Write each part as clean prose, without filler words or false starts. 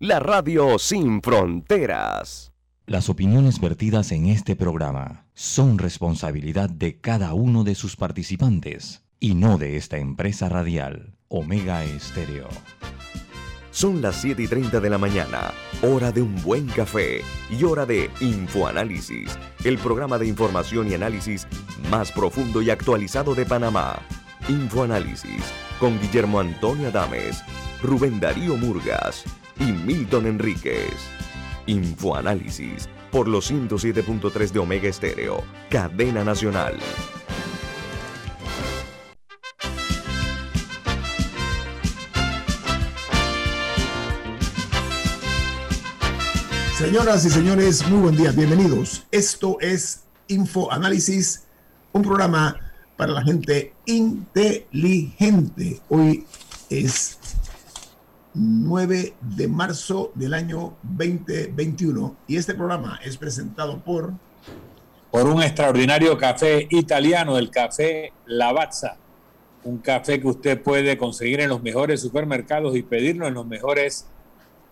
la radio sin fronteras. Las opiniones vertidas en este programa son responsabilidad de cada uno de sus participantes y no de esta empresa radial, Omega Stereo. Son las 7:30 de la mañana, hora de un buen café y hora de Infoanálisis, el programa de información y análisis más profundo y actualizado de Panamá. Infoanálisis con Guillermo Antonio Adames, Rubén Darío Murgas y Milton Enríquez. Infoanálisis por los 107.3 de Omega Stereo, cadena nacional. Señoras y señores, muy buen día, bienvenidos. Esto es Infoanálisis, un programa para la gente inteligente. Hoy es 9 de marzo del año 2021 y este programa es presentado por un extraordinario café italiano, el Café Lavazza. Un café que usted puede conseguir en los mejores supermercados y pedirlo en los mejores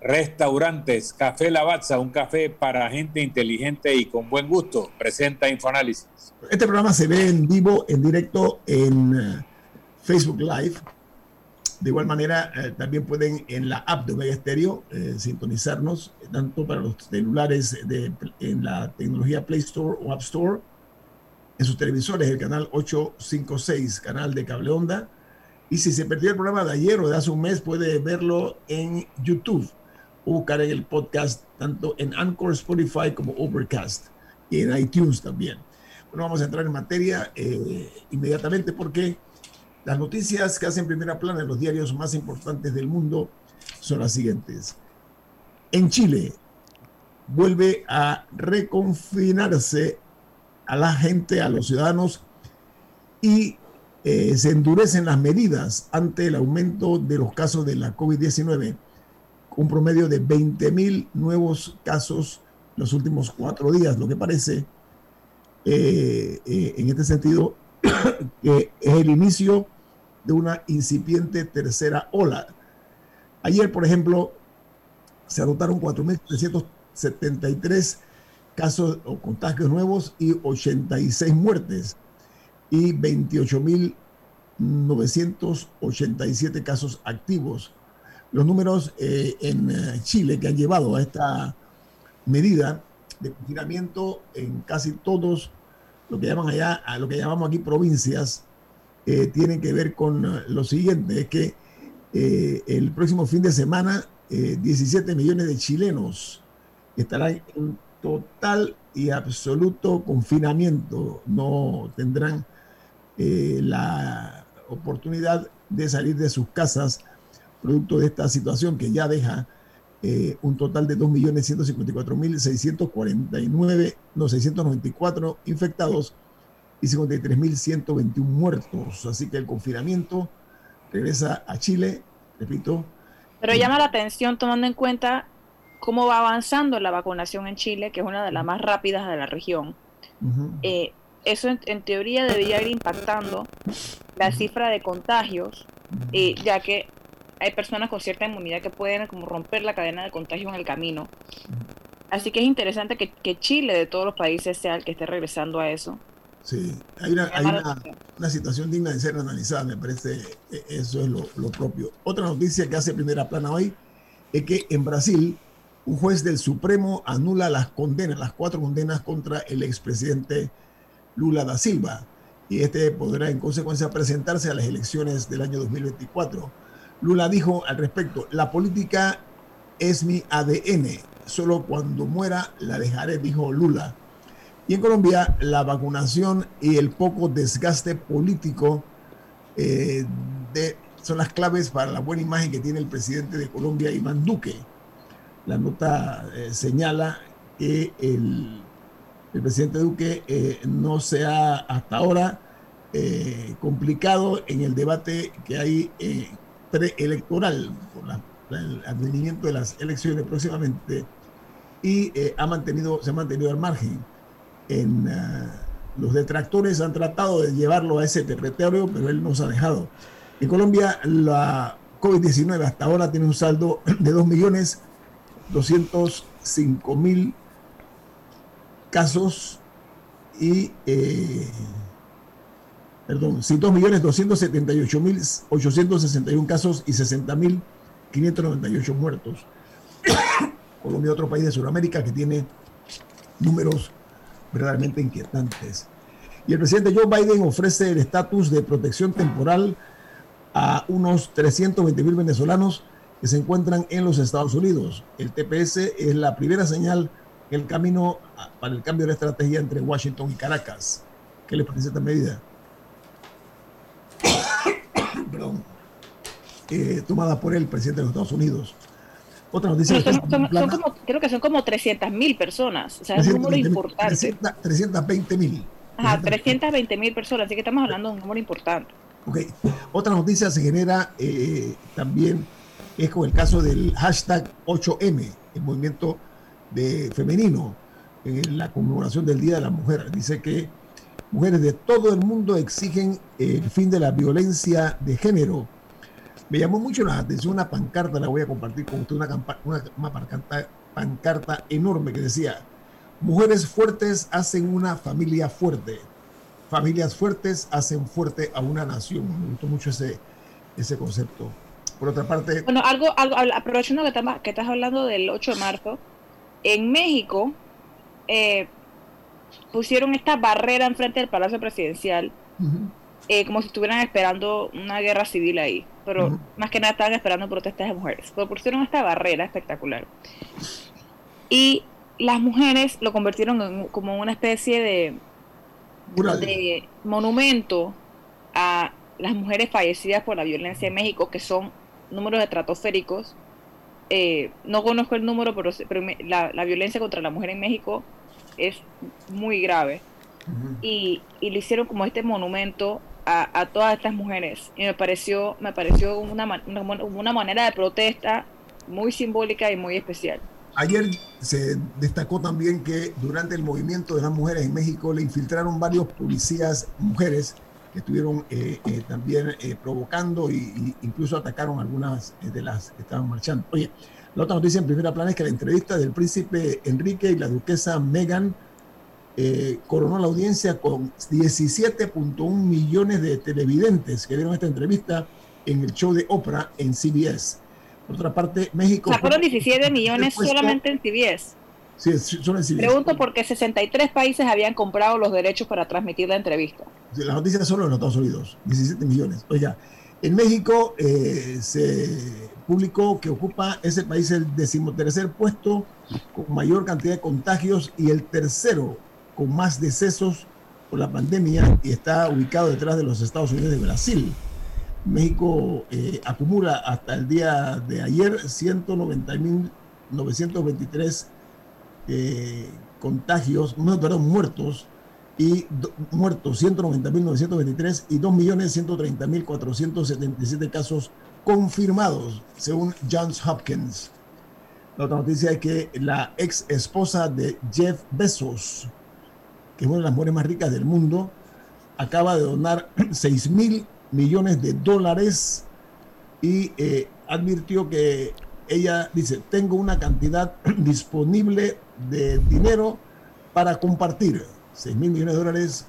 restaurantes. Café Lavazza, un café para gente inteligente y con buen gusto. Presenta Infoanálisis. Este programa se ve en vivo, en directo, en Facebook Live. De igual manera, también pueden en la app de Omega Stereo sintonizarnos, tanto para los celulares en la tecnología Play Store o App Store, en sus televisores, el canal 856, canal de Cable Onda. Y si se perdió el programa de ayer o de hace un mes, puede verlo en YouTube o buscar en el podcast, tanto en Anchor, Spotify como Overcast y en iTunes también. Bueno, vamos a entrar en materia inmediatamente porque las noticias que hacen primera plana en los diarios más importantes del mundo son las siguientes. En Chile, vuelve a reconfinarse a la gente, a los ciudadanos, y se endurecen las medidas ante el aumento de los casos de la COVID-19. Un promedio de 20.000 nuevos casos los últimos 4 días, lo que parece, en este sentido, que es el inicio de una incipiente tercera ola. Ayer, por ejemplo, se anotaron 4.373 casos o contagios nuevos y 86 muertes y 28.987 casos activos. Los números en Chile que han llevado a esta medida de confinamiento en casi todos lo que llaman allá, a lo que llamamos aquí provincias, tienen que ver con lo siguiente, es que el próximo fin de semana 17 millones de chilenos estarán en total y absoluto confinamiento, no tendrán la oportunidad de salir de sus casas, producto de esta situación que ya deja un total de 2.154.694 infectados y 53.121 muertos. Así que el confinamiento regresa a Chile, repito. Pero llama la atención tomando en cuenta cómo va avanzando la vacunación en Chile, que es una de las más rápidas de la región. Uh-huh. Eso en teoría debería ir impactando la cifra de contagios, uh-huh, ya que hay personas con cierta inmunidad que pueden como romper la cadena de contagio en el camino. Así que es interesante que Chile, de todos los países, sea el que esté regresando a eso. Sí, hay una situación digna de ser analizada, me parece, eso es lo propio. Otra noticia que hace primera plana hoy es que en Brasil, un juez del Supremo anula las 4 condenas contra el expresidente Lula da Silva, y este podrá en consecuencia presentarse a las elecciones del año 2024. Lula dijo al respecto: la política es mi ADN, solo cuando muera la dejaré, dijo Lula. Y en Colombia, la vacunación y el poco desgaste político son las claves para la buena imagen que tiene el presidente de Colombia, Iván Duque. La nota señala que el presidente Duque no se ha hasta ahora complicado en el debate que hay electoral por el advenimiento de las elecciones próximamente, y se ha mantenido al margen. Los detractores han tratado de llevarlo a ese territorio, pero él nos ha dejado. En Colombia, la COVID-19 hasta ahora tiene un saldo de 2.000.000 205.000 casos y, 2.278.861 casos y 60.598 muertos. Colombia, otro país de Sudamérica que tiene números verdaderamente inquietantes. Y el presidente Joe Biden ofrece el estatus de protección temporal a unos 320.000 venezolanos que se encuentran en los Estados Unidos. El TPS es la primera señal en el camino para el cambio de estrategia entre Washington y Caracas. ¿Qué les parece esta medida? Perdón. Tomada por el presidente de los Estados Unidos. Otra noticia. Creo que son como 300.000 personas. O sea, es un número importante. 320.000. Ajá, 320.000 personas. Así que estamos hablando de un número importante. Ok. Otra noticia se genera también, es con el caso del hashtag 8M, el movimiento de femenino, en la conmemoración del Día de la Mujer. Dice que mujeres de todo el mundo exigen el fin de la violencia de género. Me llamó mucho la atención una pancarta, la voy a compartir con usted, una pancarta enorme que decía: mujeres fuertes hacen una familia fuerte, familias fuertes hacen fuerte a una nación. Me gustó mucho ese concepto. Por otra parte... Bueno, algo aprovechando que estás hablando del 8 de marzo, en México pusieron esta barrera enfrente del Palacio Presidencial, uh-huh, como si estuvieran esperando una guerra civil ahí, pero uh-huh, más que nada estaban esperando protestas de mujeres, pero pusieron esta barrera espectacular. Y las mujeres lo convirtieron en como una especie de monumento a las mujeres fallecidas por la violencia en México, que son números estratosféricos. No conozco el número, pero la violencia contra la mujer en México es muy grave. Uh-huh. Y le hicieron como este monumento a todas estas mujeres. Y me pareció una manera de protesta muy simbólica y muy especial. Ayer se destacó también que durante el movimiento de las mujeres en México le infiltraron varios policías mujeres que estuvieron también provocando e incluso atacaron algunas de las que estaban marchando. Oye, la otra noticia en primera plana es que la entrevista del príncipe Enrique y la duquesa Meghan coronó la audiencia con 17.1 millones de televidentes que vieron esta entrevista en el show de Oprah en CBS. Por otra parte, México... O sea, fueron 17 millones solamente en CBS. Sí, solo en CBS. Pregunto porque 63 países habían comprado los derechos para transmitir la entrevista. La noticia solo en los Estados Unidos, 17 millones. Oiga, en México se publicó que ocupa ese país el 13º puesto con mayor cantidad de contagios y el 3º con más decesos por la pandemia, y está ubicado detrás de los Estados Unidos y Brasil. México acumula hasta el día de ayer 190.923 contagios, no, perdón, muertos, y muertos 190.923 y 2.130.477 casos confirmados, según Johns Hopkins. La otra noticia es que la ex esposa de Jeff Bezos, que es una de las mujeres más ricas del mundo, acaba de donar 6.000 millones de dólares y advirtió que ella dice: tengo una cantidad disponible de dinero para compartir. 6.000 millones de dólares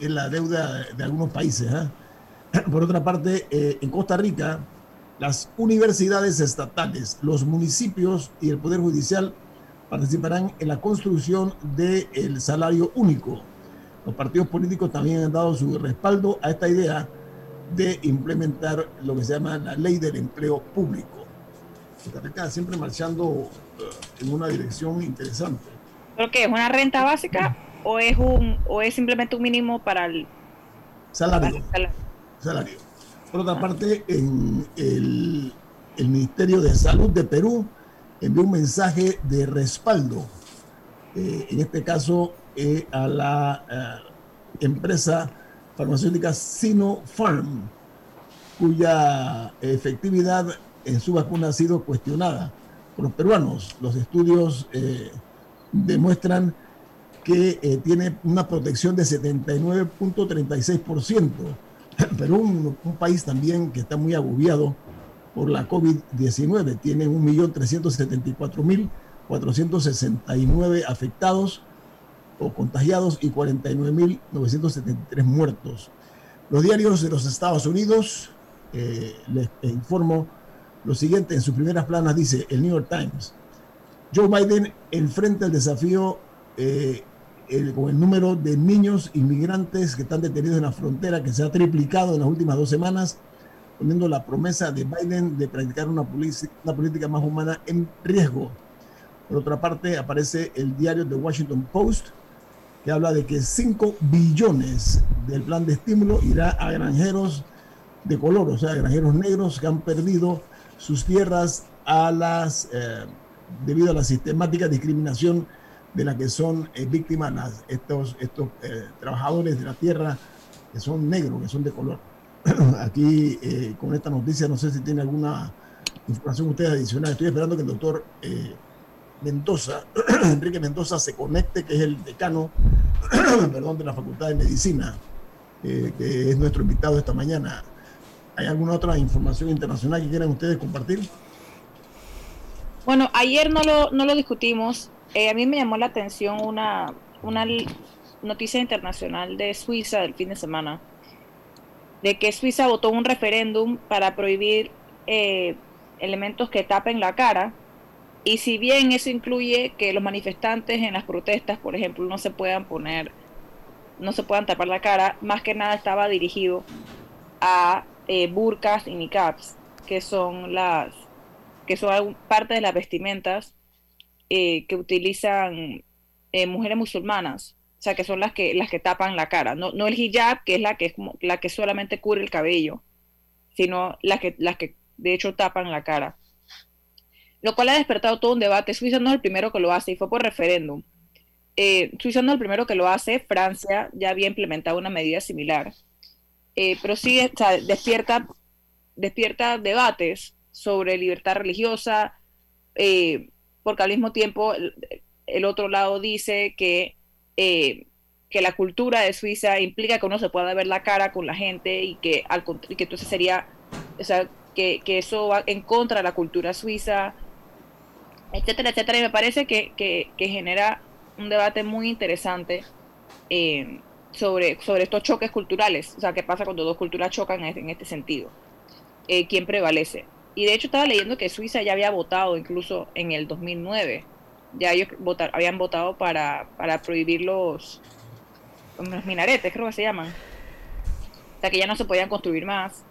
es la deuda de algunos países, ¿eh? Por otra parte, en Costa Rica, las universidades estatales, los municipios y el Poder Judicial participarán en la construcción del salario único. Los partidos políticos también han dado su respaldo a esta idea de implementar lo que se llama la ley del empleo público. Costa Rica siempre marchando en una dirección interesante. ¿Pero qué? ¿Es una renta básica o es simplemente un mínimo para el salario? Por otra parte, en el Ministerio de Salud de Perú envió un mensaje de respaldo, en este caso a la empresa farmacéutica Sinopharm, cuya efectividad en su vacuna ha sido cuestionada por los peruanos. Los estudios demuestran que tiene una protección de 79.36%. Perú, un país también que está muy agobiado por la COVID-19. Tiene 1.374.469 afectados o contagiados y 49.973 muertos. Los diarios de los Estados Unidos, les informo lo siguiente. En sus primeras planas dice el New York Times: Joe Biden enfrenta el desafío con el número de niños inmigrantes que están detenidos en la frontera, que se ha triplicado en las últimas 2 semanas, poniendo la promesa de Biden de practicar una política más humana en riesgo. Por otra parte, aparece el diario The Washington Post, que habla de que 5 billones del plan de estímulo irá a granjeros de color, o sea, granjeros negros que han perdido sus tierras debido a la sistemática discriminación de la que son víctimas estos trabajadores de la tierra que son negros, que son de color. Aquí con esta noticia, no sé si tiene alguna información ustedes adicional. Estoy esperando que el doctor Enrique Mendoza se conecte, que es el decano de la Facultad de Medicina, que es nuestro invitado esta mañana. ¿Hay alguna otra información internacional que quieran ustedes compartir? Bueno, ayer no lo discutimos. A mí me llamó la atención una noticia internacional de Suiza del fin de semana, de que Suiza votó un referéndum para prohibir elementos que tapen la cara. Y si bien eso incluye que los manifestantes en las protestas, por ejemplo, no se puedan tapar la cara, más que nada estaba dirigido a burkas y niqabs, que son parte de las vestimentas que utilizan mujeres musulmanas, o sea, que son las que tapan la cara, no el hijab, que es la que solamente cubre el cabello, sino las que de hecho tapan la cara. Lo cual ha despertado todo un debate. Suiza no es el primero que lo hace, y fue por referéndum. Suiza no es el primero que lo hace. Francia ya había implementado una medida similar. Pero sí, o sea, despierta debates sobre libertad religiosa, porque al mismo tiempo el otro lado dice que la cultura de Suiza implica que uno se pueda ver la cara con la gente, y que entonces sería, o sea, que eso va en contra de la cultura suiza, etcétera, etcétera. Y me parece que genera un debate muy interesante sobre estos choques culturales, o sea, qué pasa cuando dos culturas chocan en este sentido, quién prevalece. Y de hecho estaba leyendo que Suiza ya había votado, incluso en el 2009, ya ellos habían votado para prohibir los minaretes, creo que se llaman, o sea, que ya no se podían construir más.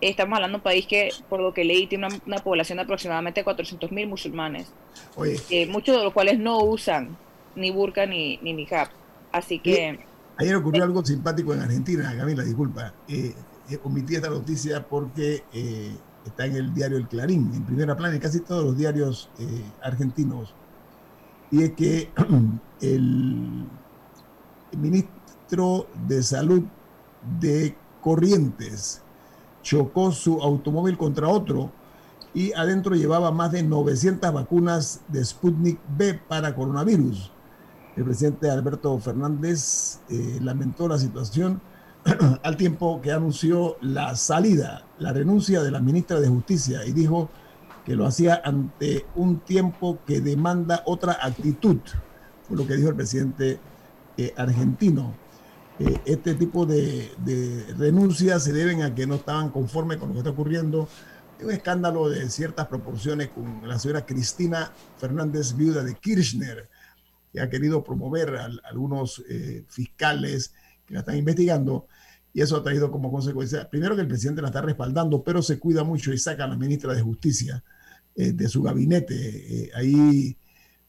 Estamos hablando de un país que, por lo que leí, tiene una población de aproximadamente 400.000 musulmanes. Oye, muchos de los cuales no usan ni burka ni hijab. Así que... Ayer ocurrió algo simpático en Argentina, Camila, disculpa. Omití esta noticia porque está en el diario El Clarín, en primera plana, en casi todos los diarios argentinos. Y es que el ministro de Salud de Corrientes chocó su automóvil contra otro y adentro llevaba más de 900 vacunas de Sputnik V para coronavirus. El presidente Alberto Fernández lamentó la situación al tiempo que anunció la renuncia de la ministra de Justicia, y dijo que lo hacía ante un tiempo que demanda otra actitud, por lo que dijo el presidente argentino. Este tipo de renuncias se deben a que no estaban conformes con lo que está ocurriendo. Es un escándalo de ciertas proporciones con la señora Cristina Fernández, viuda de Kirchner, que ha querido promover a algunos fiscales que la están investigando, y eso ha traído como consecuencia, primero, que el presidente la está respaldando, pero se cuida mucho y saca a la ministra de Justicia de su gabinete. Ahí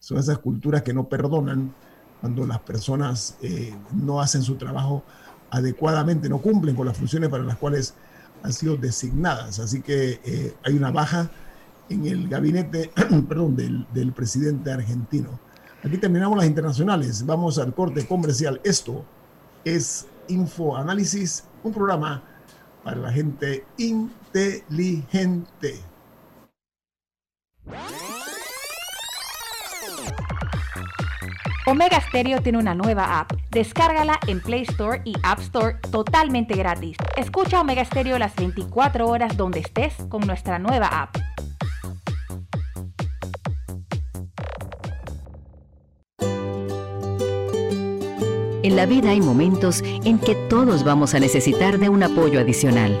son esas culturas que no perdonan cuando las personas no hacen su trabajo adecuadamente, no cumplen con las funciones para las cuales han sido designadas. Así que hay una baja en el gabinete del presidente argentino. Aquí terminamos las internacionales. Vamos al corte comercial. Esto es InfoAnálisis, un programa para la gente inteligente. Omega Stereo tiene una nueva app. Descárgala en Play Store y App Store totalmente gratis. Escucha Omega Stereo las 24 horas donde estés con nuestra nueva app. En la vida hay momentos en que todos vamos a necesitar de un apoyo adicional.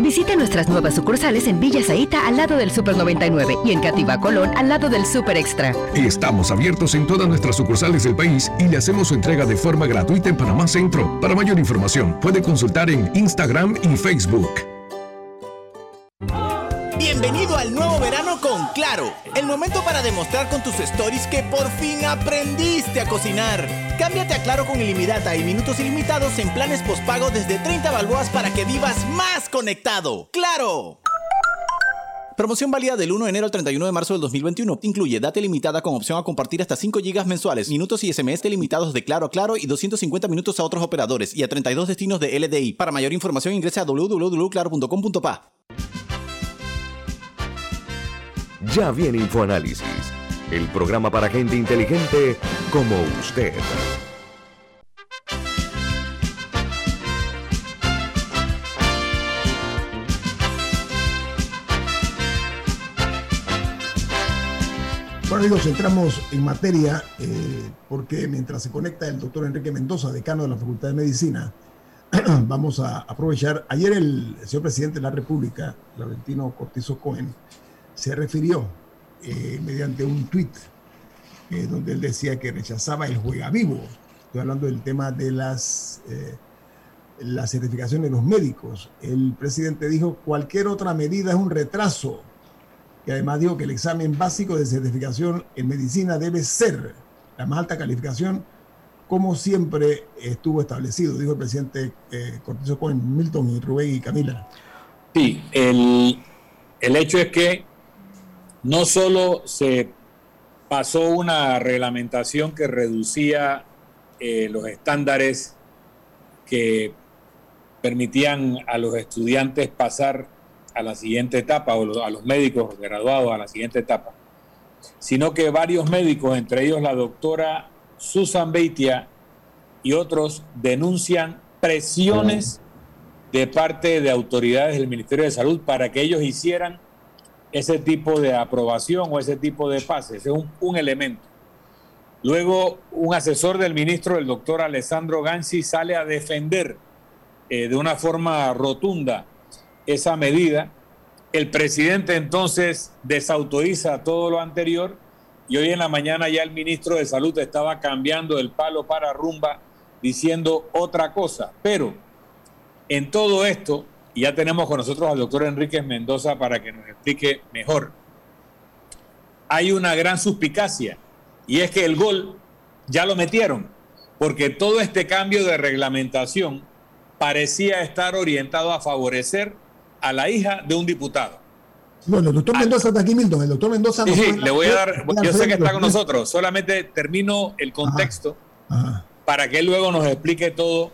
Visita nuestras nuevas sucursales en Villa Zahita al lado del Super 99 y en Cativa Colón al lado del Super Extra. Estamos abiertos en todas nuestras sucursales del país y le hacemos su entrega de forma gratuita en Panamá Centro. Para mayor información, puede consultar en Instagram y Facebook. Bienvenido al nuevo verano con Claro, el momento para demostrar con tus stories que por fin aprendiste a cocinar. Cámbiate a Claro con ilimitada y minutos ilimitados en planes postpago desde 30 balboas para que vivas más conectado. ¡Claro! Promoción válida del 1 de enero al 31 de marzo del 2021. Incluye data ilimitada con opción a compartir hasta 5 GB mensuales, minutos y SMS ilimitados de Claro a Claro y 250 minutos a otros operadores y a 32 destinos de LTE. Para mayor información ingresa a www.claro.com.pa. Ya viene InfoAnálisis, el programa para gente inteligente como usted. Bueno, amigos, entramos en materia porque mientras se conecta el doctor Enrique Mendoza, decano de la Facultad de Medicina, vamos a aprovechar. Ayer el señor presidente de la República, Laurentino Cortizo Cohen, se refirió mediante un tuit donde él decía que rechazaba el juegavivo. Estoy hablando del tema de las certificaciones de los médicos. El presidente dijo, cualquier otra medida es un retraso. Y además dijo que el examen básico de certificación en medicina debe ser la más alta calificación, como siempre estuvo establecido, dijo el presidente Cortizo Cohen, Milton y Rubén y Camila. Sí, el hecho es que no solo se pasó una reglamentación que reducía los estándares que permitían a los estudiantes pasar a la siguiente etapa, o a los médicos graduados a la siguiente etapa, sino que varios médicos, entre ellos la doctora Susan Beitia y otros, denuncian presiones de parte de autoridades del Ministerio de Salud para que ellos hicieran ese tipo de aprobación o ese tipo de pases. Es un elemento. Luego, un asesor del ministro, el doctor Alejandro Ganci, sale a defender de una forma rotunda esa medida. El presidente entonces desautoriza todo lo anterior y hoy en la mañana ya el ministro de Salud estaba cambiando el palo para rumba, diciendo otra cosa. Pero en todo esto, y ya tenemos con nosotros al doctor Enrique Mendoza para que nos explique mejor. Hay una gran suspicacia, y es que el gol ya lo metieron, porque todo este cambio de reglamentación parecía estar orientado a favorecer a la hija de un diputado. Bueno, el doctor Mendoza está aquí, Milton. El doctor Mendoza... Sí, sí, le voy a dar... Yo sé que está con nosotros, solamente termino el contexto para que él luego nos explique todo,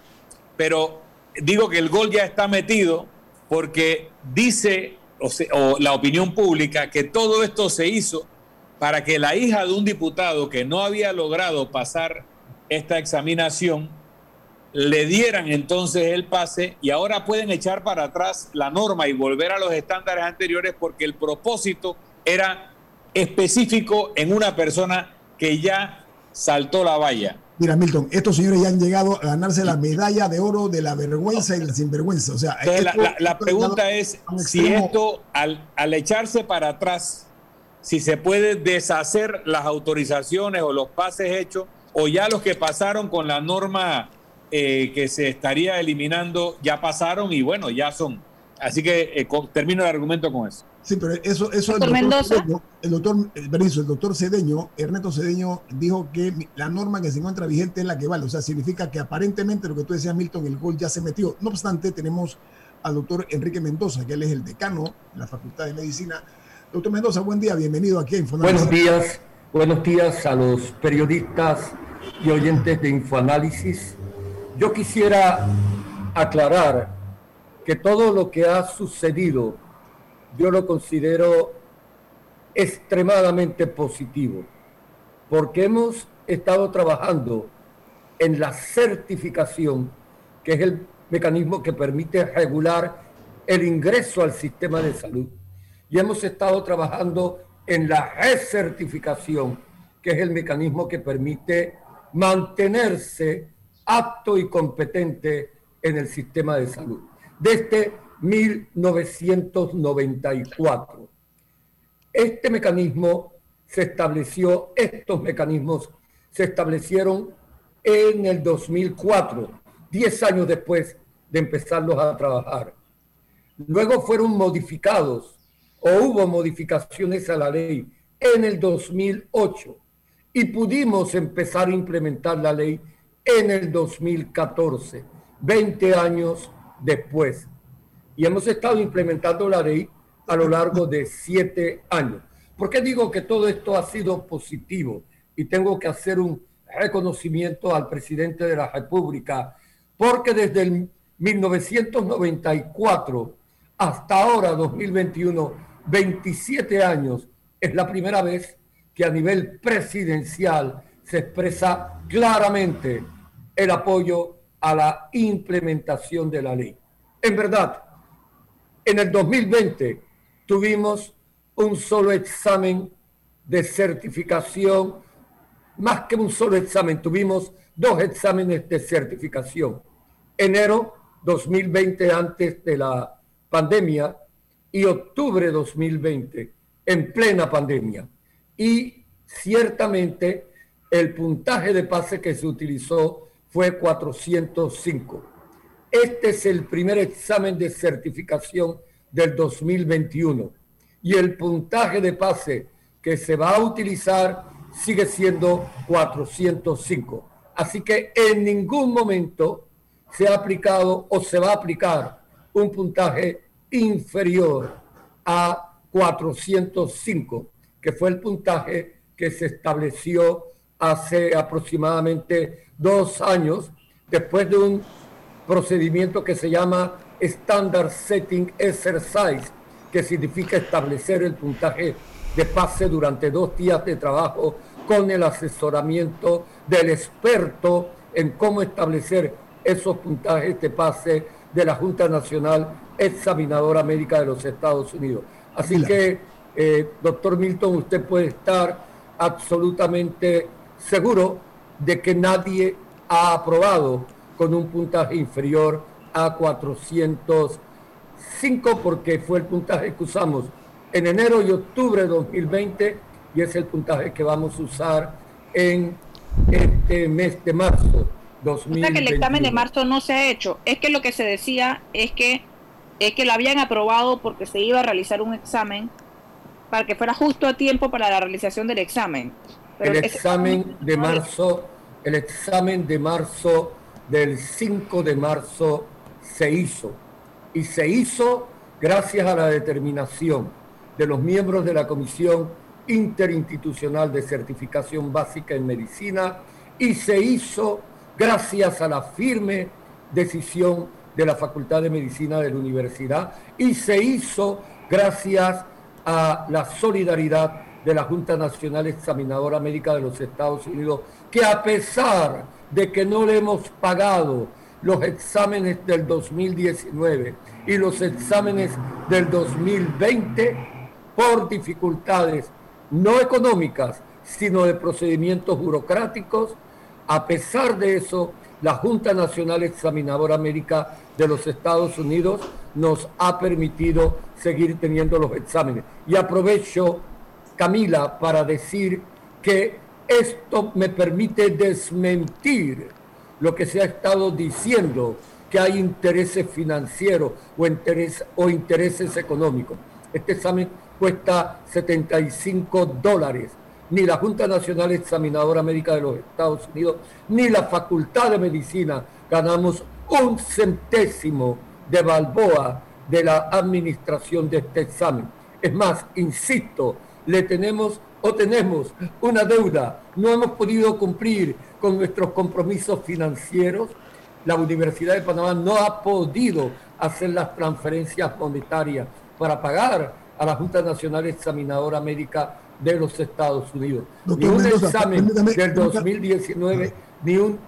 pero digo que el gol ya está metido, porque dice o la opinión pública que todo esto se hizo para que la hija de un diputado que no había logrado pasar esta examinación le dieran entonces el pase, y ahora pueden echar para atrás la norma y volver a los estándares anteriores porque el propósito era específico en una persona que ya saltó la valla. Mira, Milton, estos señores ya han llegado a ganarse la medalla de oro de la vergüenza y la sinvergüenza. O sea, entonces, la pregunta es si esto, al echarse para atrás, si se puede deshacer las autorizaciones o los pases hechos, o ya los que pasaron con la norma que se estaría eliminando, ya pasaron y bueno, ya son. Así que termino el argumento con eso. Sí, pero eso el doctor Cedeño, Ernesto Cedeño, dijo que la norma que se encuentra vigente es la que vale. O sea, significa que aparentemente lo que tú decías, Milton, el gol ya se metió. No obstante, tenemos al doctor Enrique Mendoza, que él es el decano de la Facultad de Medicina. Doctor Mendoza, buen día, bienvenido aquí a InfoAnálisis. Buenos días a los periodistas y oyentes de InfoAnálisis. Yo quisiera aclarar que todo lo que ha sucedido yo lo considero extremadamente positivo, porque hemos estado trabajando en la certificación, que es el mecanismo que permite regular el ingreso al sistema de salud, y hemos estado trabajando en la recertificación, que es el mecanismo que permite mantenerse apto y competente en el sistema de salud. Desde 1994. Este mecanismo se estableció, estos mecanismos se establecieron en el 2004, 10 años después de empezarlos a trabajar. Luego fueron modificados o hubo modificaciones a la ley en el 2008 y pudimos empezar a implementar la ley en el 2014, 20 años después. Y hemos estado implementando la ley a lo largo de 7 años. ¿Por qué digo que todo esto ha sido positivo? Y tengo que hacer un reconocimiento al presidente de la República, porque desde el 1994 hasta ahora, 2021, 27 años, es la primera vez que a nivel presidencial se expresa claramente el apoyo a la implementación de la ley. En verdad, en el 2020 tuvimos un solo examen de certificación, más que un solo examen, tuvimos 2 exámenes de certificación. Enero 2020 antes de la pandemia y octubre 2020 en plena pandemia. Y ciertamente el puntaje de pase que se utilizó fue 405. Este es el primer examen de certificación del 2021 y el puntaje de pase que se va a utilizar sigue siendo 405. Así que en ningún momento se ha aplicado o se va a aplicar un puntaje inferior a 405, que fue el puntaje que se estableció hace aproximadamente 2 años después de un procedimiento que se llama Standard Setting Exercise, que significa establecer el puntaje de pase durante 2 días de trabajo con el asesoramiento del experto en cómo establecer esos puntajes de pase de la Junta Nacional Examinadora Médica de los Estados Unidos. Así que, doctor Milton, usted puede estar absolutamente seguro de que nadie ha aprobado con un puntaje inferior a 405, porque fue el puntaje que usamos en enero y octubre de 2020 y es el puntaje que vamos a usar en este mes de marzo 2021. O sea que el examen de marzo no se ha hecho. Es que lo que se decía es que lo habían aprobado porque se iba a realizar un examen para que fuera justo a tiempo para la realización del examen. Pero el examen de marzo, del 5 de marzo se hizo gracias a la determinación de los miembros de la Comisión Interinstitucional de Certificación Básica en Medicina y se hizo gracias a la firme decisión de la Facultad de Medicina de la Universidad y se hizo gracias a la solidaridad de la Junta Nacional Examinadora Médica de los Estados Unidos, que a pesar de que no le hemos pagado los exámenes del 2019 y los exámenes del 2020 por dificultades no económicas, sino de procedimientos burocráticos, a pesar de eso, la Junta Nacional Examinadora Médica de los Estados Unidos nos ha permitido seguir teniendo los exámenes. Y aprovecho, Camila, para decir que esto me permite desmentir lo que se ha estado diciendo, que hay intereses financieros o intereses económicos. Este examen cuesta $75. Ni la Junta Nacional Examinadora Médica de los Estados Unidos, ni la Facultad de Medicina ganamos un centésimo de Balboa de la administración de este examen. Es más, insisto, tenemos una deuda. No hemos podido cumplir con nuestros compromisos financieros. La Universidad de Panamá no ha podido hacer las transferencias monetarias para pagar a la Junta Nacional Examinadora Médica de los Estados Unidos. Doctor, ni un Mendoza, examen del 2019,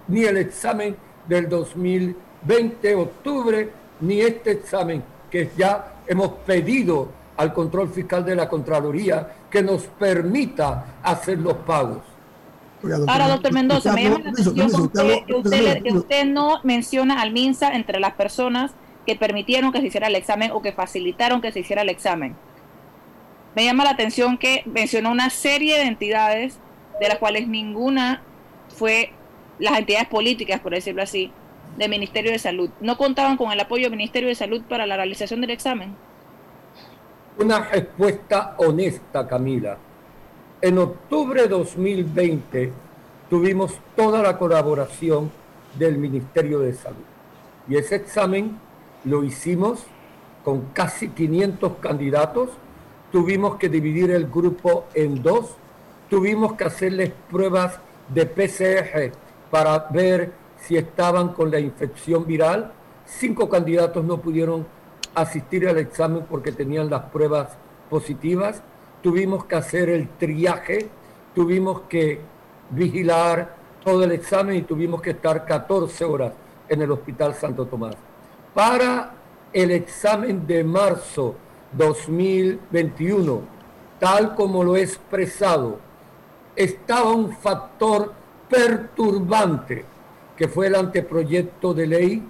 ni el examen del 2020, octubre, ni este examen que ya hemos pedido al Control Fiscal de la Contraloría que nos permita hacer los pagos. Ahora, doctor Mendoza, me llama la atención que usted no menciona al MINSA entre las personas que permitieron que se hiciera el examen o que facilitaron que se hiciera el examen. Me llama la atención que mencionó una serie de entidades de las cuales ninguna fue las entidades políticas, por decirlo así, del Ministerio de Salud. ¿No contaban con el apoyo del Ministerio de Salud para la realización del examen? Una respuesta honesta, Camila. En octubre de 2020 tuvimos toda la colaboración del Ministerio de Salud y ese examen lo hicimos con casi 500 candidatos. Tuvimos que dividir el grupo en dos, tuvimos que hacerles pruebas de PCR para ver si estaban con la infección viral. 5 candidatos no pudieron asistir al examen porque tenían las pruebas positivas. Tuvimos que hacer el triaje, tuvimos que vigilar todo el examen y tuvimos que estar 14 horas en el Hospital Santo Tomás. Para el examen de marzo 2021, tal como lo he expresado, estaba un factor perturbante que fue el anteproyecto de ley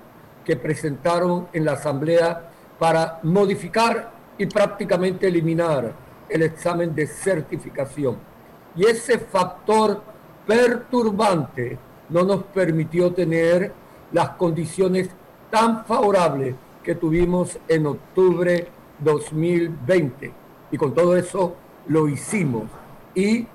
que presentaron en la Asamblea para modificar y prácticamente eliminar el examen de certificación. Y ese factor perturbante no nos permitió tener las condiciones tan favorables que tuvimos en octubre 2020. Y con todo eso lo hicimos. Y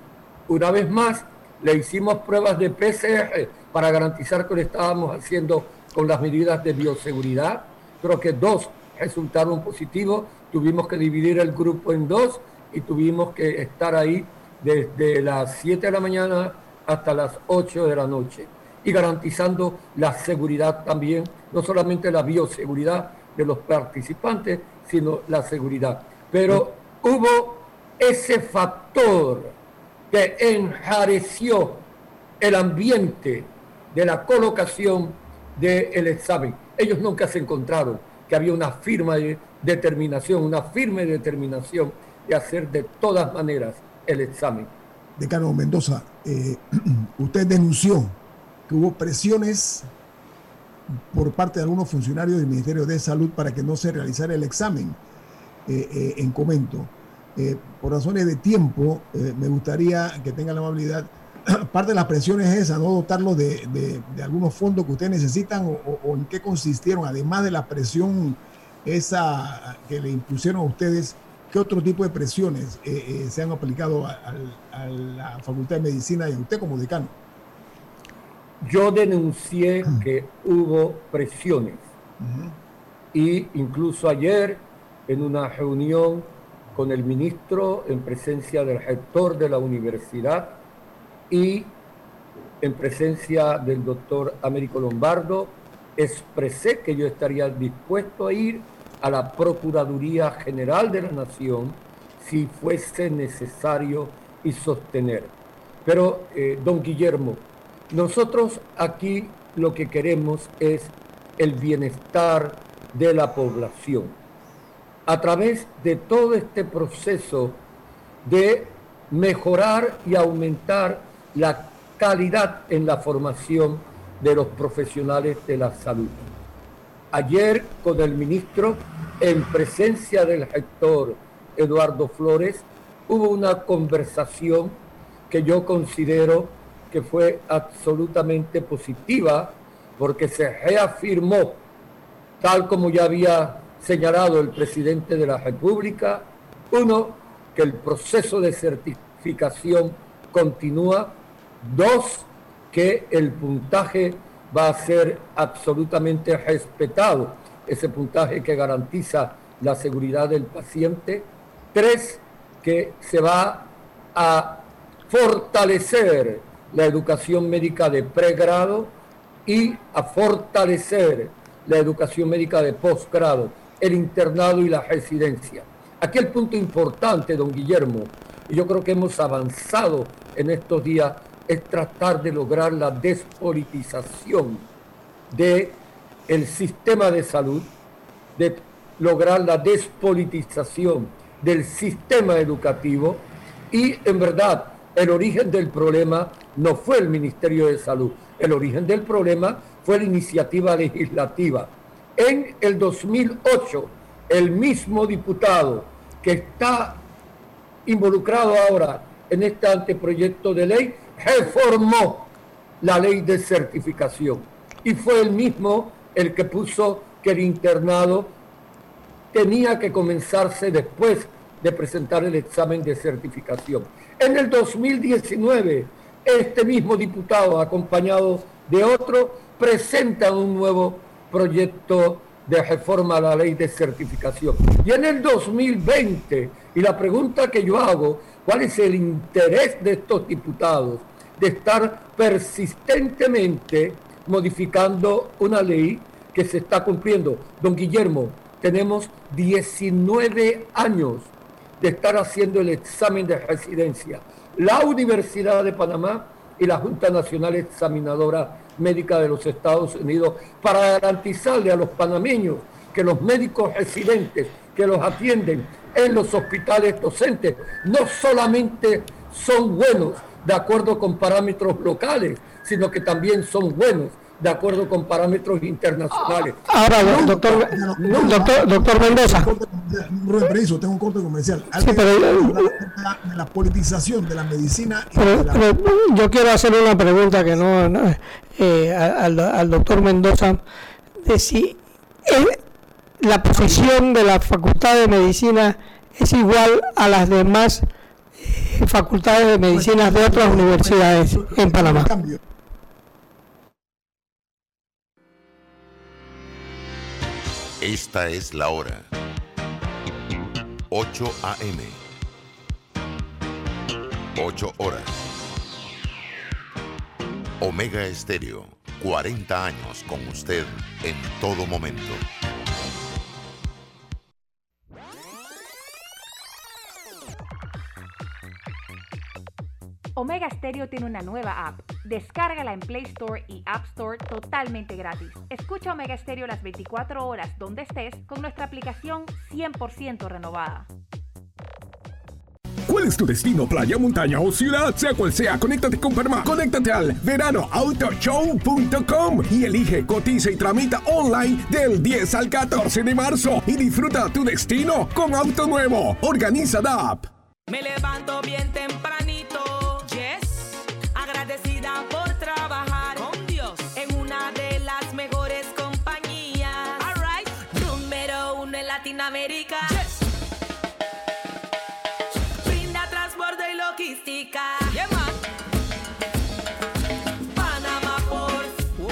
una vez más le hicimos pruebas de PCR para garantizar que lo estábamos haciendo con las medidas de bioseguridad. Creo que 2 resultaron positivos. Tuvimos que dividir el grupo en 2 y tuvimos que estar ahí desde las 7 de la mañana hasta las 8 de la noche y garantizando la seguridad también, no solamente la bioseguridad de los participantes, sino la seguridad. Pero hubo ese factor que enjareció el ambiente de la colocación del examen. Ellos nunca se encontraron que había una firme determinación de hacer de todas maneras el examen. Decano Mendoza, usted denunció que hubo presiones por parte de algunos funcionarios del Ministerio de Salud para que no se realizara el examen en Comento. Por razones de tiempo, me gustaría que tenga la amabilidad. Parte de las presiones es esa, ¿no? Dotarlos de algunos fondos que ustedes necesitan o en qué consistieron, además de la presión esa que le impusieron a ustedes. ¿Qué otro tipo de presiones se han aplicado a la Facultad de Medicina y a usted como decano? Yo denuncié que hubo presiones. Uh-huh. Y incluso ayer, en una reunión con el ministro, en presencia del rector de la universidad y en presencia del doctor Américo Lombardo, expresé que yo estaría dispuesto a ir a la Procuraduría General de la Nación si fuese necesario y sostener. Pero, don Guillermo, nosotros aquí lo que queremos es el bienestar de la población. A través de todo este proceso de mejorar y aumentar la calidad en la formación de los profesionales de la salud. Ayer con el ministro, en presencia del rector Eduardo Flores, hubo una conversación que yo considero que fue absolutamente positiva, porque se reafirmó, tal como ya había señalado el presidente de la República, uno, que el proceso de certificación continúa, 2, que el puntaje va a ser absolutamente respetado. ese puntaje que garantiza la seguridad del paciente. 3, que se va a fortalecer la educación médica de pregrado y a fortalecer la educación médica de posgrado, el internado y la residencia. Aquí el punto importante, don Guillermo, y yo creo que hemos avanzado en estos días, es tratar de lograr la despolitización del sistema de salud, de lograr la despolitización del sistema educativo, y en verdad el origen del problema no fue el Ministerio de Salud, el origen del problema fue la iniciativa legislativa. En el 2008, el mismo diputado que está involucrado ahora en este anteproyecto de ley, reformó la ley de certificación. Y fue el mismo el que puso que el internado tenía que comenzarse después de presentar el examen de certificación. En el 2019, este mismo diputado, acompañado de otro, presenta un nuevo proyecto de reforma a la ley de certificación. Y en el 2020, y la pregunta que yo hago, ¿cuál es el interés de estos diputados de estar persistentemente modificando una ley que se está cumpliendo? Don Guillermo, tenemos 19 años de estar haciendo el examen de residencia. La Universidad de Panamá y la Junta Nacional Examinadora Médica de los Estados Unidos para garantizarle a los panameños que los médicos residentes que los atienden en los hospitales docentes no solamente son buenos de acuerdo con parámetros locales, sino que también son buenos de acuerdo con parámetros internacionales. Ahora, doctor Mendoza. Rubén, permiso, tengo un corte comercial. Sí, pero, de la politización de la medicina. Yo quiero hacer una pregunta que al doctor Mendoza, de si la posición de la Facultad de Medicina es igual a las demás facultades de medicina de otras universidades en Panamá. Esta es la hora. 8 a.m. 8 horas. Omega Stereo, 40 años con usted en todo momento. Omega Stereo tiene una nueva app. Descárgala en Play Store y App Store totalmente gratis. Escucha Omega Stereo las 24 horas donde estés con nuestra aplicación 100% renovada. ¿Cuál es tu destino? ¿Playa, montaña o ciudad? Sea cual sea, conéctate con Perma. Conéctate al veranoautoshow.com y elige, cotiza y tramita online del 10 al 14 de marzo y disfruta tu destino con auto nuevo. Organiza la app. Me levanto bien tempranito. Agradecida por trabajar con Dios en una de las mejores compañías. All right. Número 1 en Latinoamérica. Yes. Brinda transbordo y logística. Yeah, man. Panama Ports. Oh.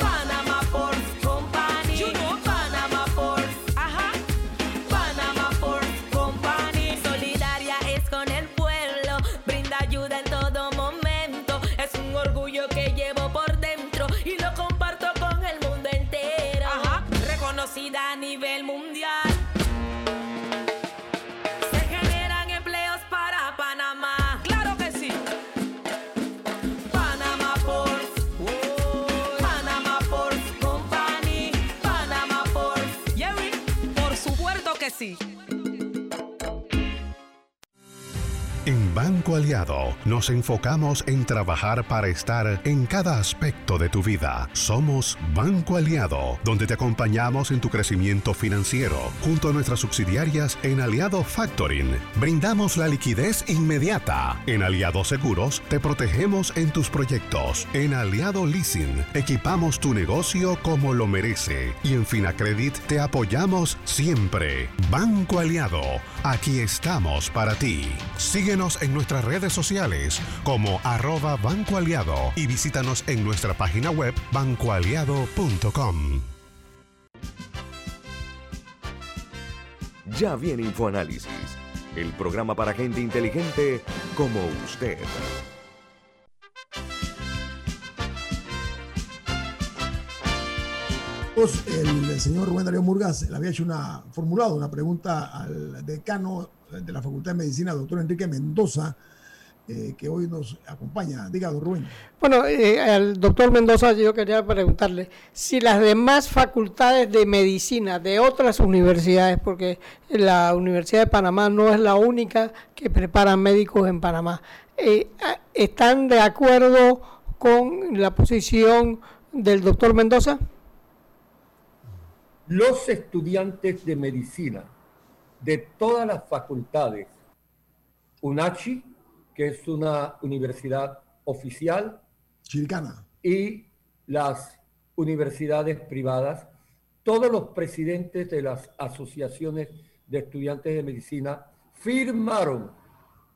Panama Ports Company. You know. Panama Ports. Ajá. Panama Ports Company. Solidaria es con el pueblo. Brinda ayuda en todo momento. Un orgullo que llevo por dentro y lo comparto con el mundo entero. Ajá. Reconocida a nivel mundial. Se generan empleos para Panamá. ¡Claro que sí! Panama Ports. Panama Ports Company. Panama Ports. Jerry, por supuesto que sí. En Banco Aliado nos enfocamos en trabajar para estar en cada aspecto de tu vida. Somos Banco Aliado, donde te acompañamos en tu crecimiento financiero. Junto a nuestras subsidiarias en Aliado Factoring, brindamos la liquidez inmediata. En Aliado Seguros, te protegemos en tus proyectos. En Aliado Leasing, equipamos tu negocio como lo merece. Y en Finacredit, te apoyamos siempre. Banco Aliado, aquí estamos para ti. Síguenos en nuestras redes sociales como @BancoAliado y visítanos en nuestra página web bancoaliado.com. Ya viene InfoAnálisis, el programa para gente inteligente como usted. El señor Rubén Darío Murgas le había hecho formulado una pregunta al decano de la Facultad de Medicina, doctor Enrique Mendoza, que hoy nos acompaña. Diga, don Rubén. Bueno, al doctor Mendoza yo quería preguntarle si las demás facultades de medicina de otras universidades, porque la Universidad de Panamá no es la única que prepara médicos en Panamá, ¿están de acuerdo con la posición del doctor Mendoza? Los estudiantes de medicina de todas las facultades, UNACHI, que es una universidad oficial chiricana, y las universidades privadas, todos los presidentes de las asociaciones de estudiantes de medicina firmaron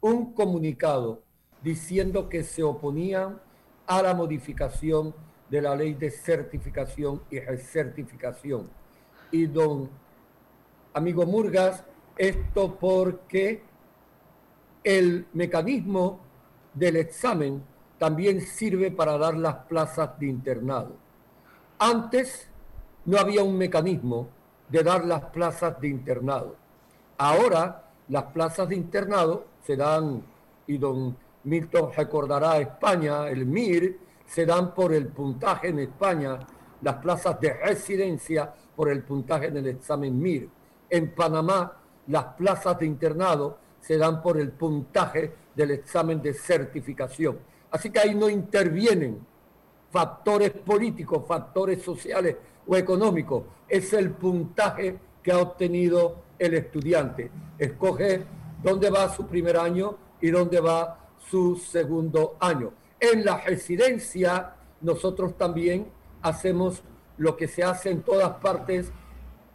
un comunicado diciendo que se oponían a la modificación de la ley de certificación y recertificación. Y don amigo Murgas, esto porque el mecanismo del examen también sirve para dar las plazas de internado. Antes no había un mecanismo de dar las plazas de internado. Ahora las plazas de internado se dan, y don Milton recordará a España, el MIR, se dan por el puntaje en España, las plazas de residencia por el puntaje en el examen MIR. En Panamá las plazas de internado se dan por el puntaje del examen de certificación. Así que ahí no intervienen factores políticos, factores sociales o económicos. Es el puntaje que ha obtenido el estudiante. Escoge dónde va su primer año y dónde va su segundo año. En la residencia nosotros también hacemos lo que se hace en todas partes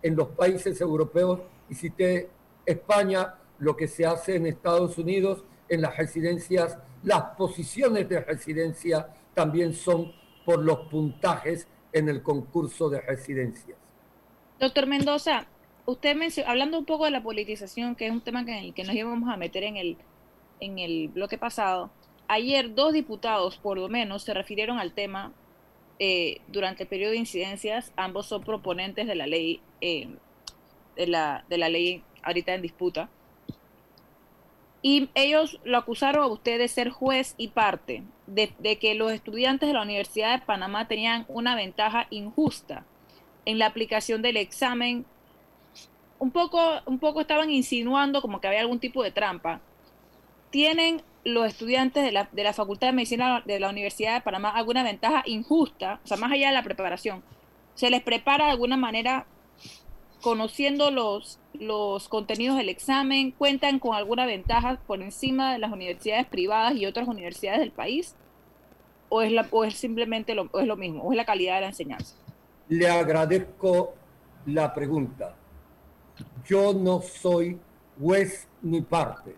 en los países europeos, y cité España, lo que se hace en Estados Unidos, en las residencias, las posiciones de residencia también son por los puntajes en el concurso de residencias. Doctor Mendoza, usted mencionó, hablando un poco de la politización, que es un tema en el que nos íbamos a meter en el bloque pasado, ayer 2 diputados, por lo menos, se refirieron al tema durante el periodo de incidencias. Ambos son proponentes de la ley, de la ley ahorita en disputa. Y ellos lo acusaron a usted de ser juez y parte, de que los estudiantes de la Universidad de Panamá tenían una ventaja injusta en la aplicación del examen. Un poco estaban insinuando como que había algún tipo de trampa. ¿Tienen los estudiantes de la Facultad de Medicina de la Universidad de Panamá alguna ventaja injusta? O sea, más allá de la preparación, ¿se les prepara de alguna manera conociendo los contenidos del examen? ¿Cuentan con alguna ventaja por encima de las universidades privadas y otras universidades del país? ¿O es simplemente lo mismo? ¿O es la calidad de la enseñanza? Le agradezco la pregunta. Yo no soy juez ni parte.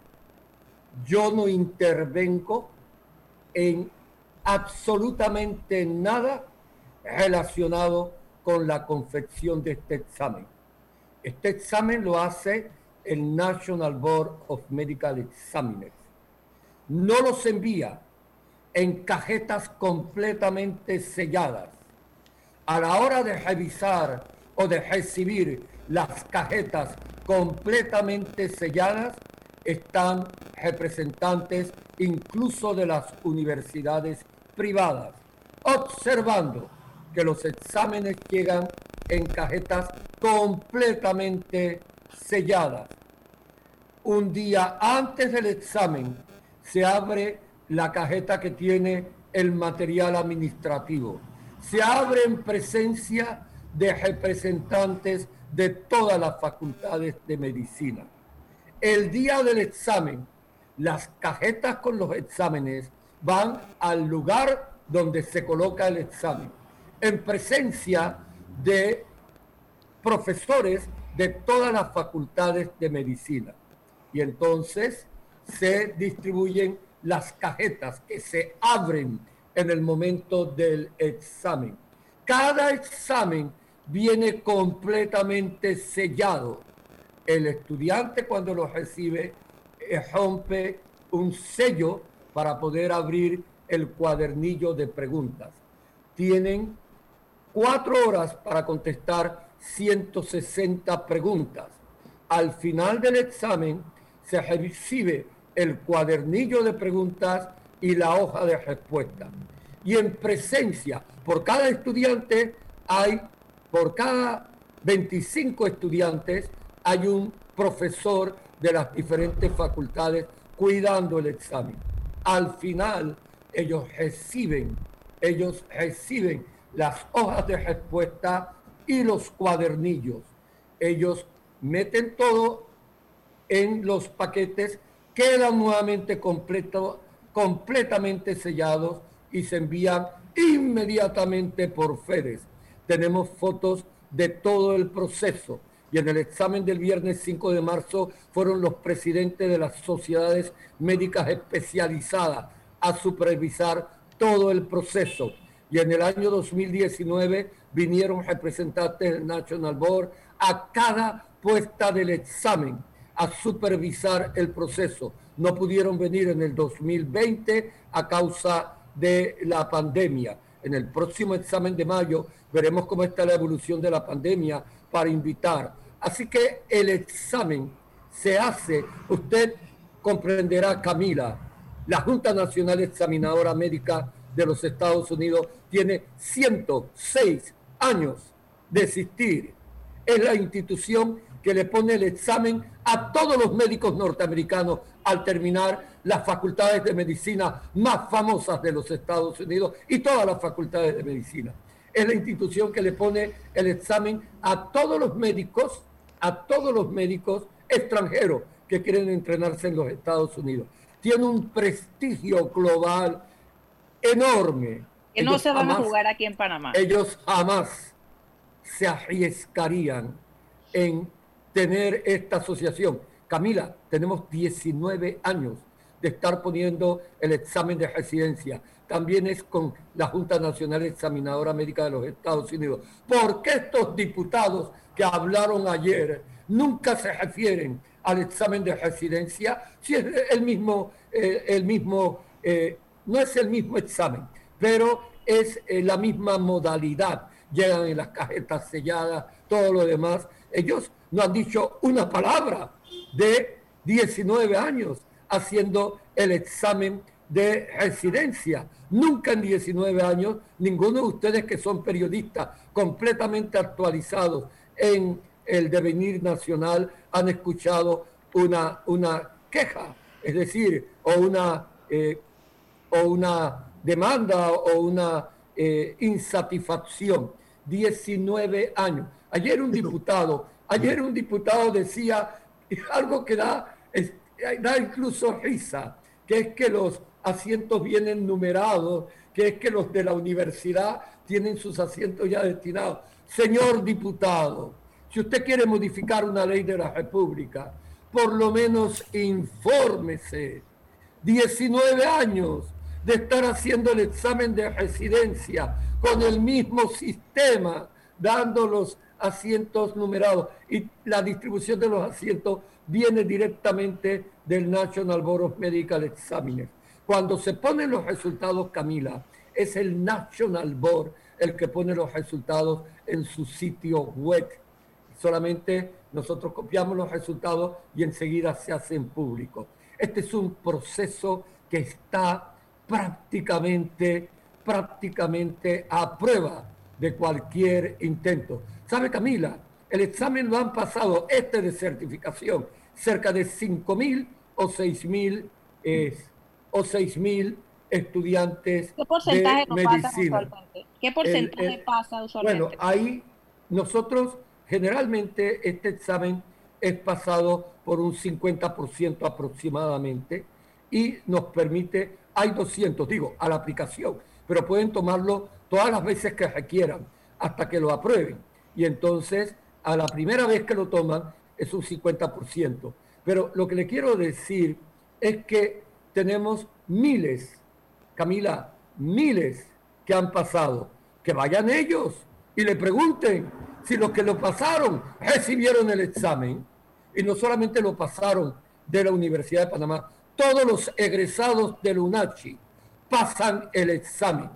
Yo no intervengo en absolutamente nada relacionado con la confección de este examen. Este examen lo hace el National Board of Medical Examiners. No los envía en cajetas completamente selladas. A la hora de revisar o de recibir las cajetas completamente selladas, están representantes incluso de las universidades privadas, observando que los exámenes llegan en cajetas completamente selladas. Un día antes del examen se abre la cajeta que tiene el material administrativo. Se abre en presencia de representantes de todas las facultades de medicina. El día del examen, las cajetas con los exámenes van al lugar donde se coloca el examen, en presencia de profesores de todas las facultades de medicina. Y entonces se distribuyen las cajetas que se abren en el momento del examen. Cada examen viene completamente sellado. el estudiante cuando lo recibe rompe un sello para poder abrir el cuadernillo de preguntas. Tienen 4 horas para contestar 160 preguntas. Al final del examen se recibe el cuadernillo de preguntas y la hoja de respuesta. Y en presencia, por cada estudiante hay, por cada 25 estudiantes, hay un profesor de las diferentes facultades cuidando el examen. Al final, ellos reciben las hojas de respuesta y los cuadernillos. Ellos meten todo en los paquetes, quedan nuevamente completamente sellados y se envían inmediatamente por FedEx. Tenemos fotos de todo el proceso. Y en el examen del viernes 5 de marzo fueron los presidentes de las sociedades médicas especializadas a supervisar todo el proceso. Y en el año 2019 vinieron representantes del National Board a cada puesta del examen a supervisar el proceso. No pudieron venir en el 2020 a causa de la pandemia. En el próximo examen de mayo veremos cómo está la evolución de la pandemia para invitar. Así que el examen se hace, usted comprenderá, Camila, la Junta Nacional Examinadora Médica de los Estados Unidos tiene 106 años de existir. Es la institución que le pone el examen a todos los médicos norteamericanos al terminar las facultades de medicina más famosas de los Estados Unidos y todas las facultades de medicina. Es la institución que le pone el examen a todos los médicos extranjeros que quieren entrenarse en los Estados Unidos. Tiene un prestigio global enorme. Que no se van a jugar aquí en Panamá. Ellos jamás se arriesgarían en tener esta asociación. Camila, tenemos 19 años de estar poniendo el examen de residencia. También es con la Junta Nacional Examinadora Médica de los Estados Unidos. ¿Por qué estos diputados que hablaron ayer nunca se refieren al examen de residencia? Si es no es el mismo examen, pero es la misma modalidad. Llegan en las cajetas selladas, todo lo demás. Ellos no han dicho una palabra de 19 años haciendo el examen de residencia. Nunca en 19 años, ninguno de ustedes que son periodistas completamente actualizados en el devenir nacional han escuchado una queja, es decir, o una demanda o una insatisfacción. 19 años. Ayer un diputado decía algo que da incluso risa, que es que los asientos vienen numerados, que es que los de la universidad tienen sus asientos ya destinados. Señor diputado, si usted quiere modificar una ley de la República, por lo menos infórmese. 19 años de estar haciendo el examen de residencia con el mismo sistema, dando los asientos numerados. Y la distribución de los asientos viene directamente del National Board of Medical Examiners. Cuando se ponen los resultados, Camila, es el National Board el que pone los resultados en su sitio web. Solamente nosotros copiamos los resultados y enseguida se hacen públicos. Este es un proceso que está prácticamente a prueba de cualquier intento. ¿Sabe, Camila? El examen lo han pasado, este de certificación, cerca de 5.000 o 6.000 estudiantes de medicina. ¿Qué porcentaje no pasa usualmente? ¿Qué porcentaje pasa usualmente? Bueno, ahí nosotros generalmente este examen es pasado por un 50% aproximadamente y nos permite, hay 200, digo, a la aplicación, pero pueden tomarlo todas las veces que requieran hasta que lo aprueben. Y entonces, a la primera vez que lo toman es un 50%. Pero lo que le quiero decir es que tenemos miles, Camila, miles que han pasado. Que vayan ellos y le pregunten si los que lo pasaron recibieron el examen. y no solamente lo pasaron de la Universidad de Panamá, todos los egresados del UNACHI pasan el examen.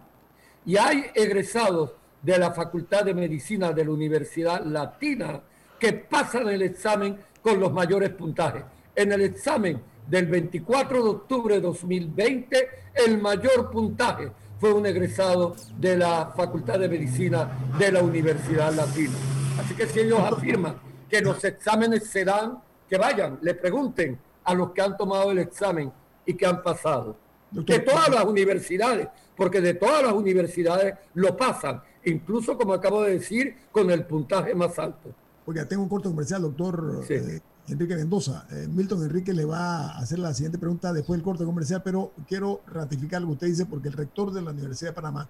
Y hay egresados de la Facultad de Medicina de la Universidad Latina que pasan el examen con los mayores puntajes. En el examen del 24 de octubre de 2020, el mayor puntaje fue un egresado de la Facultad de Medicina de la Universidad Latina. Así que si ellos afirman que los exámenes se dan, que vayan, le pregunten a los que han tomado el examen y que han pasado. De todas las universidades, porque de todas las universidades lo pasan, incluso, como acabo de decir, con el puntaje más alto. Oiga, tengo un corte comercial, doctor Enrique Mendoza. Milton Enrique le va a hacer la siguiente pregunta después del corte comercial, pero quiero ratificar lo que usted dice, porque el rector de la Universidad de Panamá,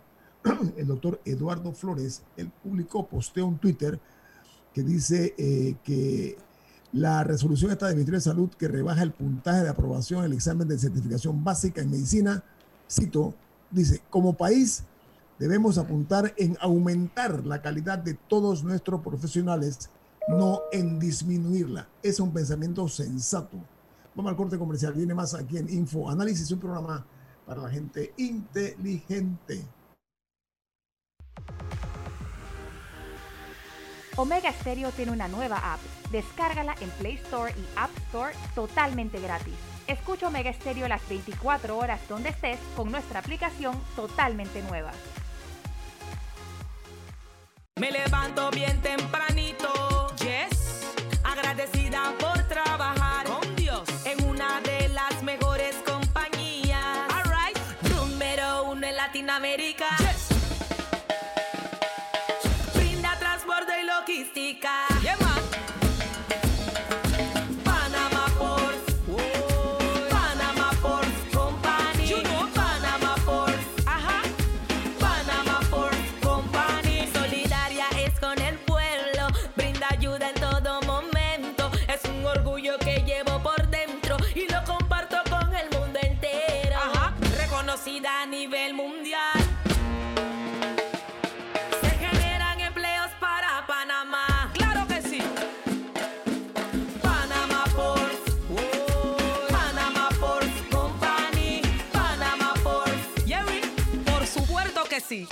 el doctor Eduardo Flores, él publicó, posteó un Twitter que dice que la resolución esta del Ministerio de Salud que rebaja el puntaje de aprobación del examen de certificación básica en medicina, cito, dice, como país debemos apuntar en aumentar la calidad de todos nuestros profesionales, no en disminuirla. Es un pensamiento sensato. Vamos al corte comercial, viene más aquí en Info Análisis, un programa para la gente inteligente. Omega Stereo tiene una nueva app. Descárgala en Play Store y App Store totalmente gratis. Escucha Omega Stereo las 24 horas donde estés con nuestra aplicación totalmente nueva. Me levanto bien tempranito, yes, agradecida por trabajar con Dios en una de las mejores compañías. All right, número uno en Latinoamérica. Yes. Brinda transbordo y logística. Yeah, Panama Ports, oh. Panama Ports Company, you know. Panama Ports, ajá. Panama Ports Company, solidaria es con el pueblo, brinda ayuda en todo momento, es un orgullo que llevo por dentro y lo comparto con el mundo entero, ajá. Reconocida a nivel mundial. Sí.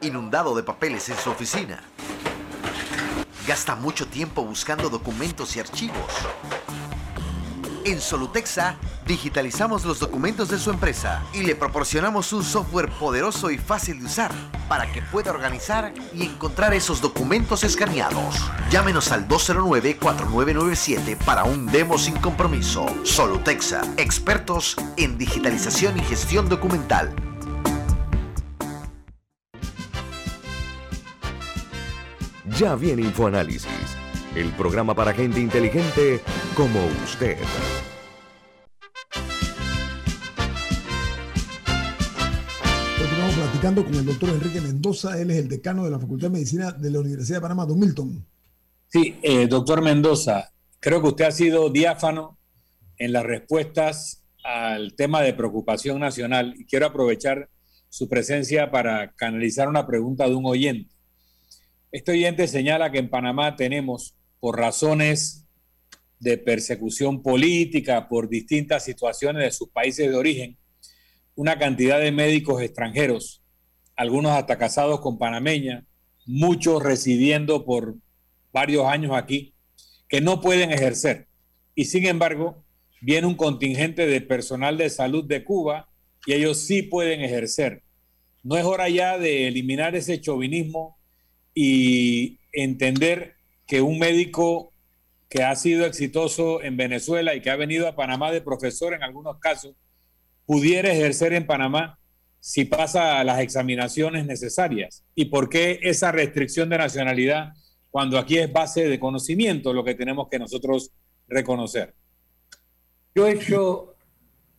Inundado de papeles en su oficina. Gasta mucho tiempo buscando documentos y archivos. En Solutexa digitalizamos los documentos de su empresa y le proporcionamos un software poderoso y fácil de usar para que pueda organizar y encontrar esos documentos escaneados. Llámenos al 209-4997 para un demo sin compromiso. Solutexa, expertos en digitalización y gestión documental. Ya viene InfoAnálisis, el programa para gente inteligente como usted. Continuamos platicando con el doctor Enrique Mendoza, él es el decano de la Facultad de Medicina de la Universidad de Panamá. Don Milton. Sí, doctor Mendoza, creo que usted ha sido diáfano en las respuestas al tema de preocupación nacional y quiero aprovechar su presencia para canalizar una pregunta de un oyente. Este oyente señala que en Panamá tenemos, por razones de persecución política, por distintas situaciones de sus países de origen, una cantidad de médicos extranjeros, algunos hasta casados con panameñas, muchos residiendo por varios años aquí, que no pueden ejercer. Y sin embargo, viene un contingente de personal de salud de Cuba y ellos sí pueden ejercer. ¿No es hora ya de eliminar ese chauvinismo y entender que un médico que ha sido exitoso en Venezuela y que ha venido a Panamá de profesor en algunos casos, pudiera ejercer en Panamá si pasa a las examinaciones necesarias? ¿Y por qué esa restricción de nacionalidad cuando aquí es base de conocimiento lo que tenemos que nosotros reconocer? Yo he hecho,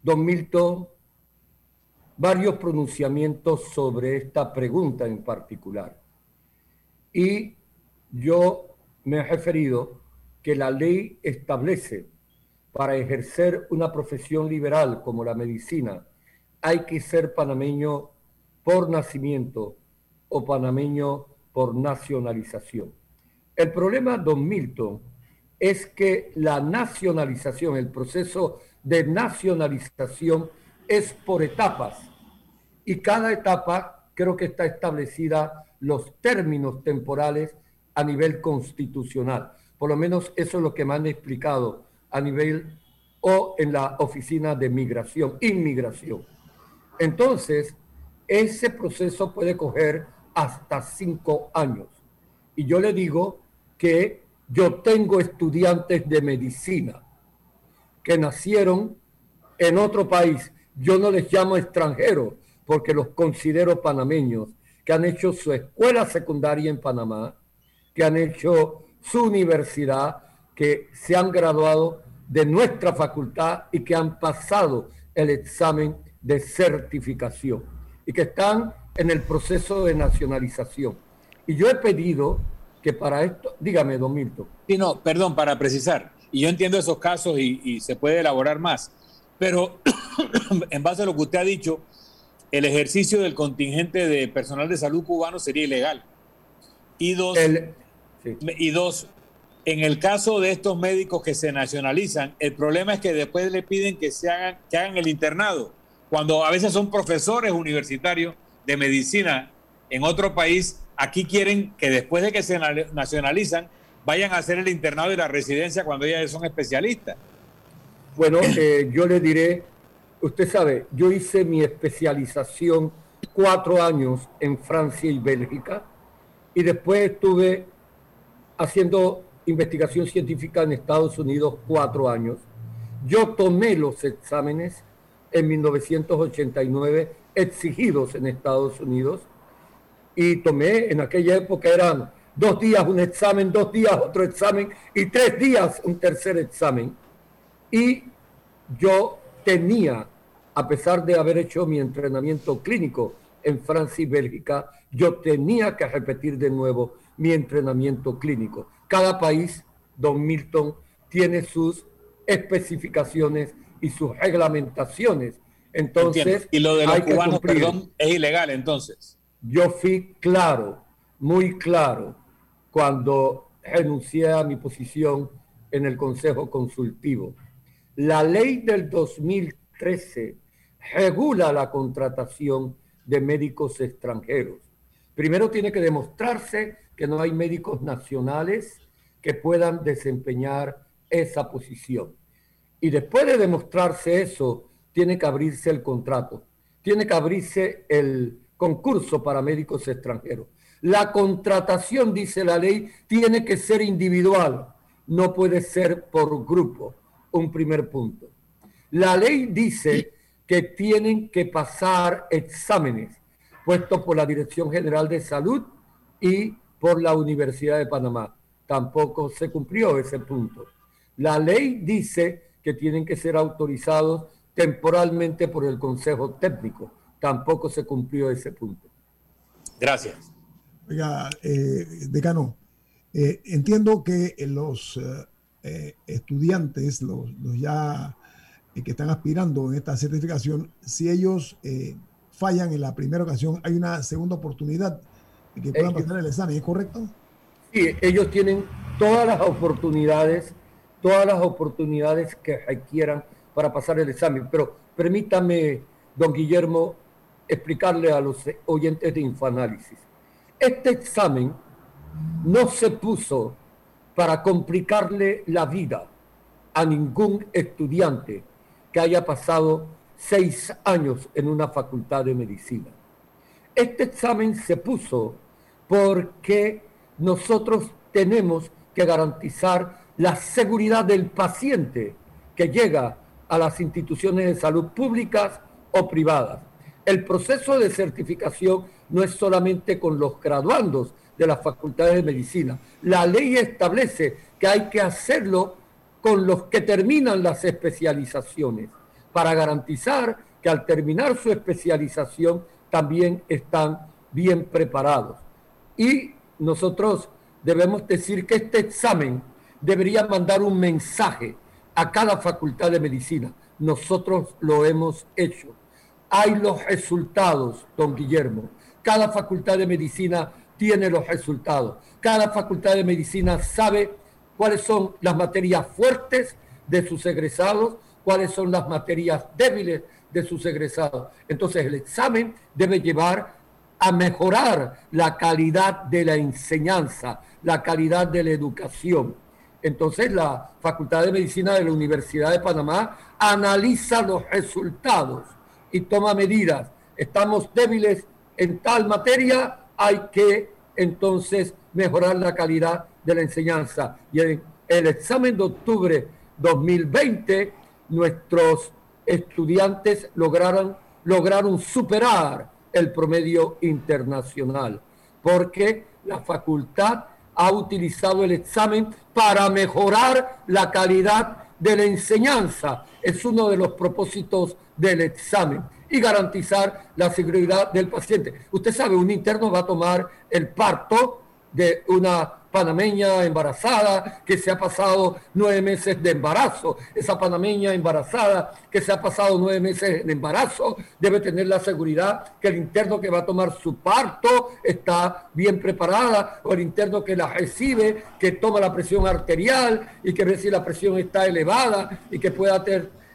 don Milton, varios pronunciamientos sobre esta pregunta en particular. Y yo me he referido que la ley establece para ejercer una profesión liberal como la medicina, hay que ser panameño por nacimiento o panameño por nacionalización. El problema, don Milton, es que la nacionalización, el proceso de nacionalización es por etapas y cada etapa creo que está establecida los términos temporales a nivel constitucional. Por lo menos eso es lo que me han explicado a nivel o en la oficina de migración, inmigración. Entonces, ese proceso puede coger hasta 5 años. Y yo le digo que yo tengo estudiantes de medicina que nacieron en otro país. Yo no les llamo extranjeros porque los considero panameños, que han hecho su escuela secundaria en Panamá, que han hecho su universidad, que se han graduado de nuestra facultad y que han pasado el examen de certificación y que están en el proceso de nacionalización. Y yo he pedido que para esto, dígame, don Milton. Sí, no, perdón, para precisar, y yo entiendo esos casos y se puede elaborar más, pero en base a lo que usted ha dicho, el ejercicio del contingente de personal de salud cubano sería ilegal. Y dos, en el caso de estos médicos que se nacionalizan, el problema es que después le piden que hagan el internado, cuando a veces son profesores universitarios de medicina en otro país. Aquí quieren que después de que se nacionalizan vayan a hacer el internado y la residencia cuando ya son especialistas. Bueno, yo le diré, usted sabe, yo hice mi especialización 4 años en Francia y Bélgica y después estuve haciendo investigación científica en Estados Unidos 4 años. Yo tomé los exámenes en 1989 exigidos en Estados Unidos y tomé, en aquella época eran 2 días un examen, 2 días otro examen y 3 días un tercer examen. Y yo tenía, a pesar de haber hecho mi entrenamiento clínico en Francia y Bélgica, yo tenía que repetir de nuevo mi entrenamiento clínico. Cada país, don Milton, tiene sus especificaciones y sus reglamentaciones. Entonces, entiendo. Y lo de los cubanos, perdón, es ilegal entonces. Yo fui claro, muy claro, cuando renuncié a mi posición en el Consejo Consultivo. La ley del 2013 regula la contratación de médicos extranjeros. Primero tiene que demostrarse que no hay médicos nacionales que puedan desempeñar esa posición. Y después de demostrarse eso, tiene que abrirse el contrato. Tiene que abrirse el concurso para médicos extranjeros. La contratación, dice la ley, tiene que ser individual, no puede ser por grupo, un primer punto. La ley dice que tienen que pasar exámenes puestos por la Dirección General de Salud y por la Universidad de Panamá. Tampoco se cumplió ese punto. La ley dice que tienen que ser autorizados temporalmente por el Consejo Técnico. Tampoco se cumplió ese punto. Gracias. Oiga, decano, entiendo que los estudiantes, los ya que están aspirando en esta certificación, si ellos fallan en la primera ocasión, hay una segunda oportunidad de que puedan pasar el examen, ¿es correcto? Sí, ellos tienen todas las oportunidades que requieran para pasar el examen, pero permítame, don Guillermo, explicarle a los oyentes de Infoanálisis. Este examen no se puso para complicarle la vida a ningún estudiante que haya pasado 6 años en una facultad de medicina. Este examen se puso porque nosotros tenemos que garantizar la seguridad del paciente que llega a las instituciones de salud públicas o privadas. El proceso de certificación no es solamente con los graduandos de las facultades de medicina. La ley establece que hay que hacerlo con los que terminan las especializaciones para garantizar que al terminar su especialización también están bien preparados. Y nosotros debemos decir que este examen debería mandar un mensaje a cada facultad de medicina. Nosotros lo hemos hecho. Hay los resultados, don Guillermo. Cada facultad de medicina tiene los resultados. Cada facultad de medicina sabe cuáles son las materias fuertes de sus egresados, cuáles son las materias débiles de sus egresados. Entonces, el examen debe llevar a mejorar la calidad de la enseñanza, la calidad de la educación. Entonces, la Facultad de Medicina de la Universidad de Panamá analiza los resultados y toma medidas. Estamos débiles en tal materia, hay que entonces mejorar la calidad de la enseñanza. Y en el examen de octubre 2020, nuestros estudiantes lograron superar el promedio internacional, porque la facultad ha utilizado el examen para mejorar la calidad de la enseñanza. Es uno de los propósitos del examen y garantizar la seguridad del paciente. Usted sabe, un interno va a tomar el parto de una panameña embarazada que se ha pasado 9 meses de embarazo. Esa panameña embarazada que se ha pasado 9 meses de embarazo debe tener la seguridad que el interno que va a tomar su parto está bien preparada, o el interno que la recibe, que toma la presión arterial y que ve si la presión está elevada y que pueda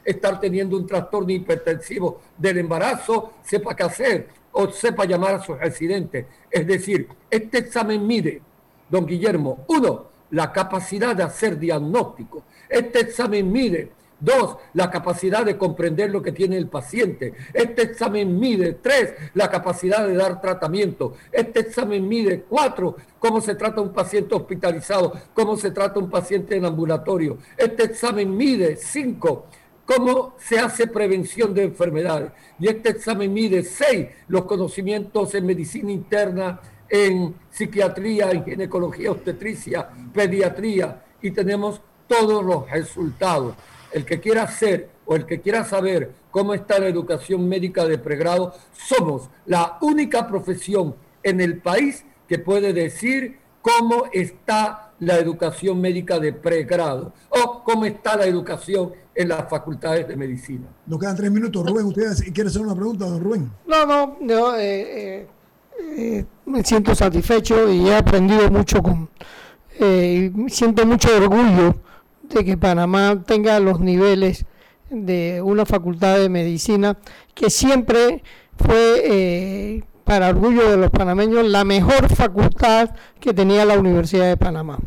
estar teniendo un trastorno hipertensivo del embarazo, sepa qué hacer o sepa llamar a sus residentes. Es decir, este examen mide, don Guillermo, 1, la capacidad de hacer diagnóstico. Este examen mide, 2, la capacidad de comprender lo que tiene el paciente. Este examen mide, 3, la capacidad de dar tratamiento. Este examen mide, 4, cómo se trata un paciente hospitalizado, cómo se trata un paciente en ambulatorio. Este examen mide, 5, cómo se hace prevención de enfermedades. Y este examen mide, 6, los conocimientos en medicina interna, en psiquiatría, en ginecología, obstetricia, pediatría, y tenemos todos los resultados. El que quiera hacer o el que quiera saber cómo está la educación médica de pregrado, somos la única profesión en el país que puede decir cómo está la educación médica de pregrado o cómo está la educación en las facultades de medicina. Nos quedan 3 minutos. Rubén, ¿ustedes quieren hacer una pregunta, don Rubén? Me siento satisfecho y he aprendido mucho siento mucho orgullo de que Panamá tenga los niveles de una facultad de medicina que siempre fue, para orgullo de los panameños, la mejor facultad que tenía la Universidad de Panamá.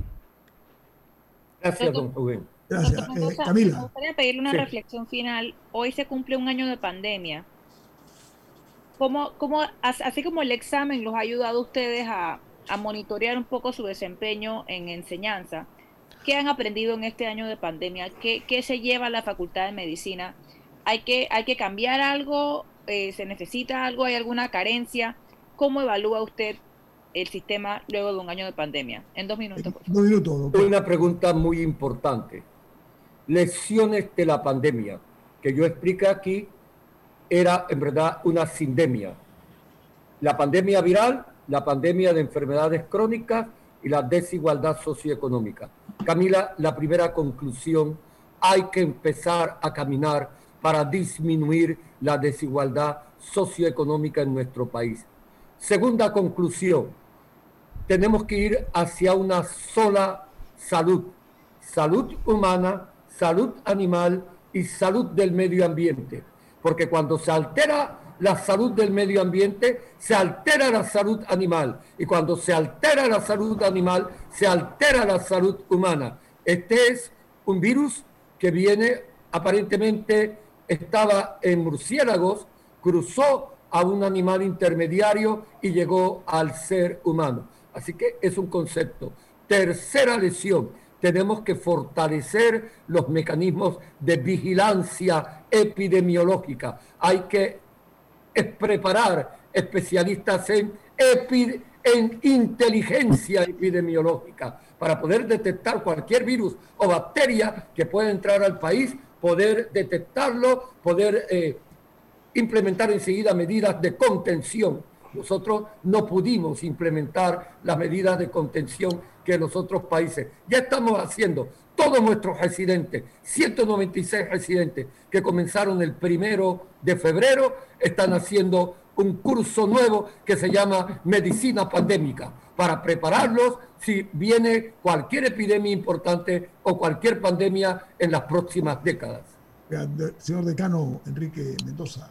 Gracias, don Rubén. Gracias. Camila. Me gustaría pedirle una reflexión final. Hoy se cumple un año de pandemia. ¿Cómo, así como el examen los ha ayudado a ustedes a monitorear un poco su desempeño en enseñanza, ¿qué han aprendido en este año de pandemia? ¿Qué se lleva a la Facultad de Medicina? ¿Hay que cambiar algo? ¿Se necesita algo? ¿Hay alguna carencia? ¿Cómo evalúa usted el sistema luego de un año de pandemia? En 2 minutos, por favor. 2 minutos, doctor. Una pregunta muy importante. Lecciones de la pandemia, que yo expliqué aquí, era en verdad una sindemia. La pandemia viral, la pandemia de enfermedades crónicas y la desigualdad socioeconómica. Camila, la primera conclusión, hay que empezar a caminar para disminuir la desigualdad socioeconómica en nuestro país. Segunda conclusión, tenemos que ir hacia una sola salud, salud humana, salud animal y salud del medio ambiente. Porque cuando se altera la salud del medio ambiente, se altera la salud animal. Y cuando se altera la salud animal, se altera la salud humana. Este es un virus que viene, aparentemente estaba en murciélagos, cruzó a un animal intermediario y llegó al ser humano. Así que es un concepto. Tercera lección. Tenemos que fortalecer los mecanismos de vigilancia epidemiológica. Hay que preparar especialistas en inteligencia epidemiológica para poder detectar cualquier virus o bacteria que pueda entrar al país, poder detectarlo, poder implementar enseguida medidas de contención. Nosotros no pudimos implementar las medidas de contención que los otros países. Ya estamos haciendo. Todos nuestros residentes, 196 residentes que comenzaron el 1 de febrero, están haciendo un curso nuevo que se llama Medicina Pandémica, para prepararlos si viene cualquier epidemia importante o cualquier pandemia en las próximas décadas. Señor decano Enrique Mendoza,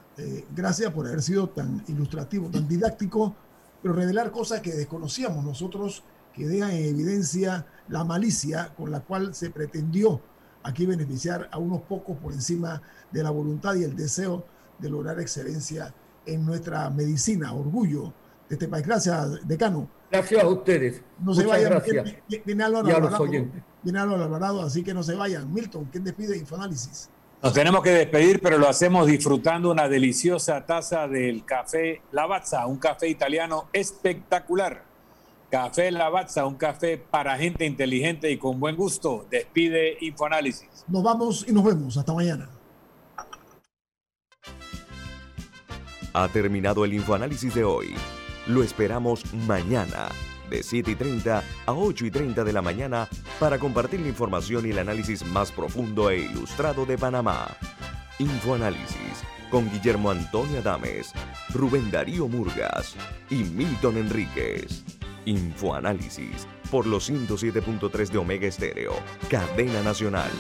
gracias por haber sido tan ilustrativo, tan didáctico, pero revelar cosas que desconocíamos nosotros, que dejan en evidencia la malicia con la cual se pretendió aquí beneficiar a unos pocos por encima de la voluntad y el deseo de lograr excelencia en nuestra medicina. Orgullo de este país. Gracias, decano. Gracias a ustedes. No se vayan. Gracias. Viene Álvaro Alvarado. Viene Álvaro Alvarado, así que no se vayan. Milton, ¿quién despide Infoanálisis? Nos tenemos que despedir, pero lo hacemos disfrutando una deliciosa taza del café Lavazza, un café italiano espectacular. Café Lavazza, un café para gente inteligente y con buen gusto. Despide Infoanálisis. Nos vamos y nos vemos. Hasta mañana. Ha terminado el Infoanálisis de hoy. Lo esperamos mañana, de 7:30 a 8:30 de la mañana, para compartir la información y el análisis más profundo e ilustrado de Panamá. Infoanálisis con Guillermo Antonio Adames, Rubén Darío Murgas y Milton Enríquez. Infoanálisis por los 107.3 de Omega Stereo, Cadena Nacional.